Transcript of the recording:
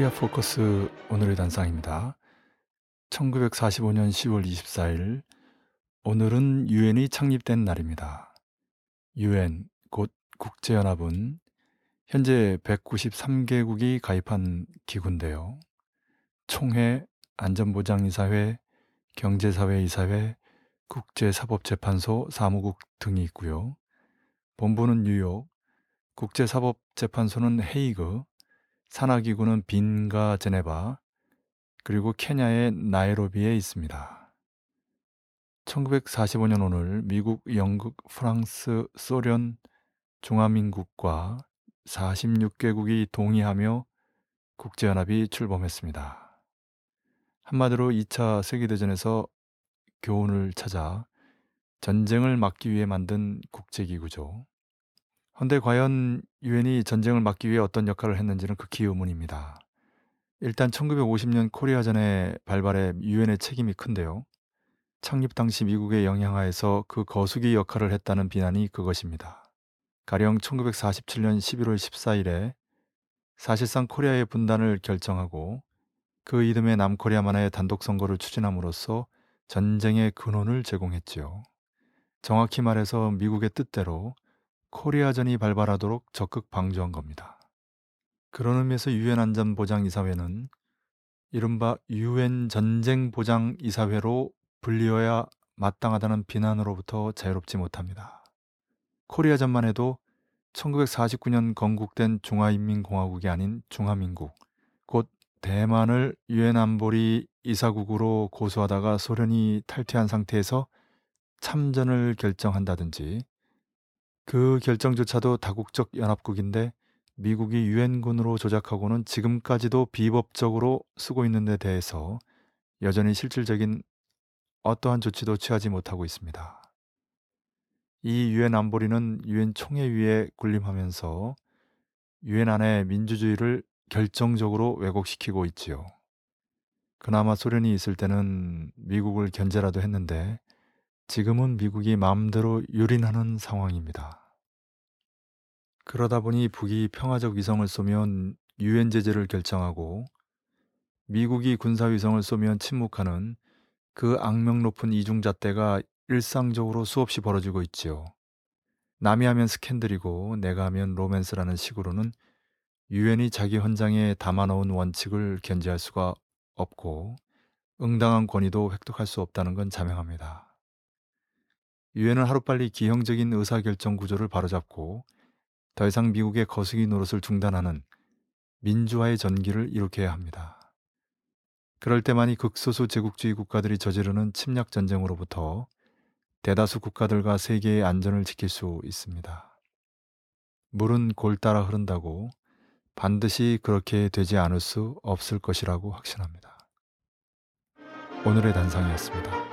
코리아 포커스 오늘의 단상입니다. 1945년 10월 24일, 오늘은 유엔이 창립된 날입니다. 유엔, 곧 국제연합은 현재 193개국이 가입한 기구인데요. 총회, 안전보장이사회, 경제사회이사회, 국제사법재판소, 사무국 등이 있고요. 본부는 뉴욕, 국제사법재판소는 헤이그, 산하기구는 빈과 제네바, 그리고 케냐의 나이로비에 있습니다. 1945년 오늘 미국, 영국, 프랑스, 소련, 중화민국과 46개국이 동의하며 국제연합이 출범했습니다. 한마디로 2차 세계대전에서 교훈을 찾아 전쟁을 막기 위해 만든 국제기구죠. 그런데 과연 유엔이 전쟁을 막기 위해 어떤 역할을 했는지는 극히 의문입니다. 일단 1950년 코리아전의 발발에 유엔의 책임이 큰데요. 창립 당시 미국의 영향하에서 그 거수기 역할을 했다는 비난이 그것입니다. 가령 1947년 11월 14일에 사실상 코리아의 분단을 결정하고 그 이듬해 남코리아만의 단독 선거를 추진함으로써 전쟁의 근원을 제공했지요. 정확히 말해서 미국의 뜻대로 코리아전이 발발하도록 적극 방조한 겁니다. 그런 의미에서 유엔 안전보장이사회는 이른바 유엔 전쟁보장이사회로 불리어야 마땅하다는 비난으로부터 자유롭지 못합니다. 코리아전만 해도 1949년 건국된 중화인민공화국이 아닌 중화민국, 곧 대만을 유엔 안보리 이사국으로 고수하다가 소련이 탈퇴한 상태에서 참전을 결정한다든지, 그 결정조차도 다국적 연합국인데 미국이 유엔군으로 조작하고는 지금까지도 비법적으로 쓰고 있는 데 대해서 여전히 실질적인 어떠한 조치도 취하지 못하고 있습니다. 이 유엔 안보리는 유엔 총회 위에 군림하면서 유엔 안의 민주주의를 결정적으로 왜곡시키고 있지요. 그나마 소련이 있을 때는 미국을 견제라도 했는데 지금은 미국이 마음대로 유린하는 상황입니다. 그러다 보니 북이 평화적 위성을 쏘면 유엔 제재를 결정하고 미국이 군사 위성을 쏘면 침묵하는 그 악명 높은 이중잣대가 일상적으로 수없이 벌어지고 있지요. 남이 하면 스캔들이고 내가 하면 로맨스라는 식으로는 유엔이 자기 헌장에 담아놓은 원칙을 견제할 수가 없고 응당한 권위도 획득할 수 없다는 건 자명합니다. 유엔은 하루빨리 기형적인 의사결정 구조를 바로잡고 더 이상 미국의 거수기 노릇을 중단하는 민주화의 전기를 일으켜야 합니다. 그럴 때만이 극소수 제국주의 국가들이 저지르는 침략전쟁으로부터 대다수 국가들과 세계의 안전을 지킬 수 있습니다. 물은 골 따라 흐른다고 반드시 그렇게 되지 않을 수 없을 것이라고 확신합니다. 오늘의 단상이었습니다.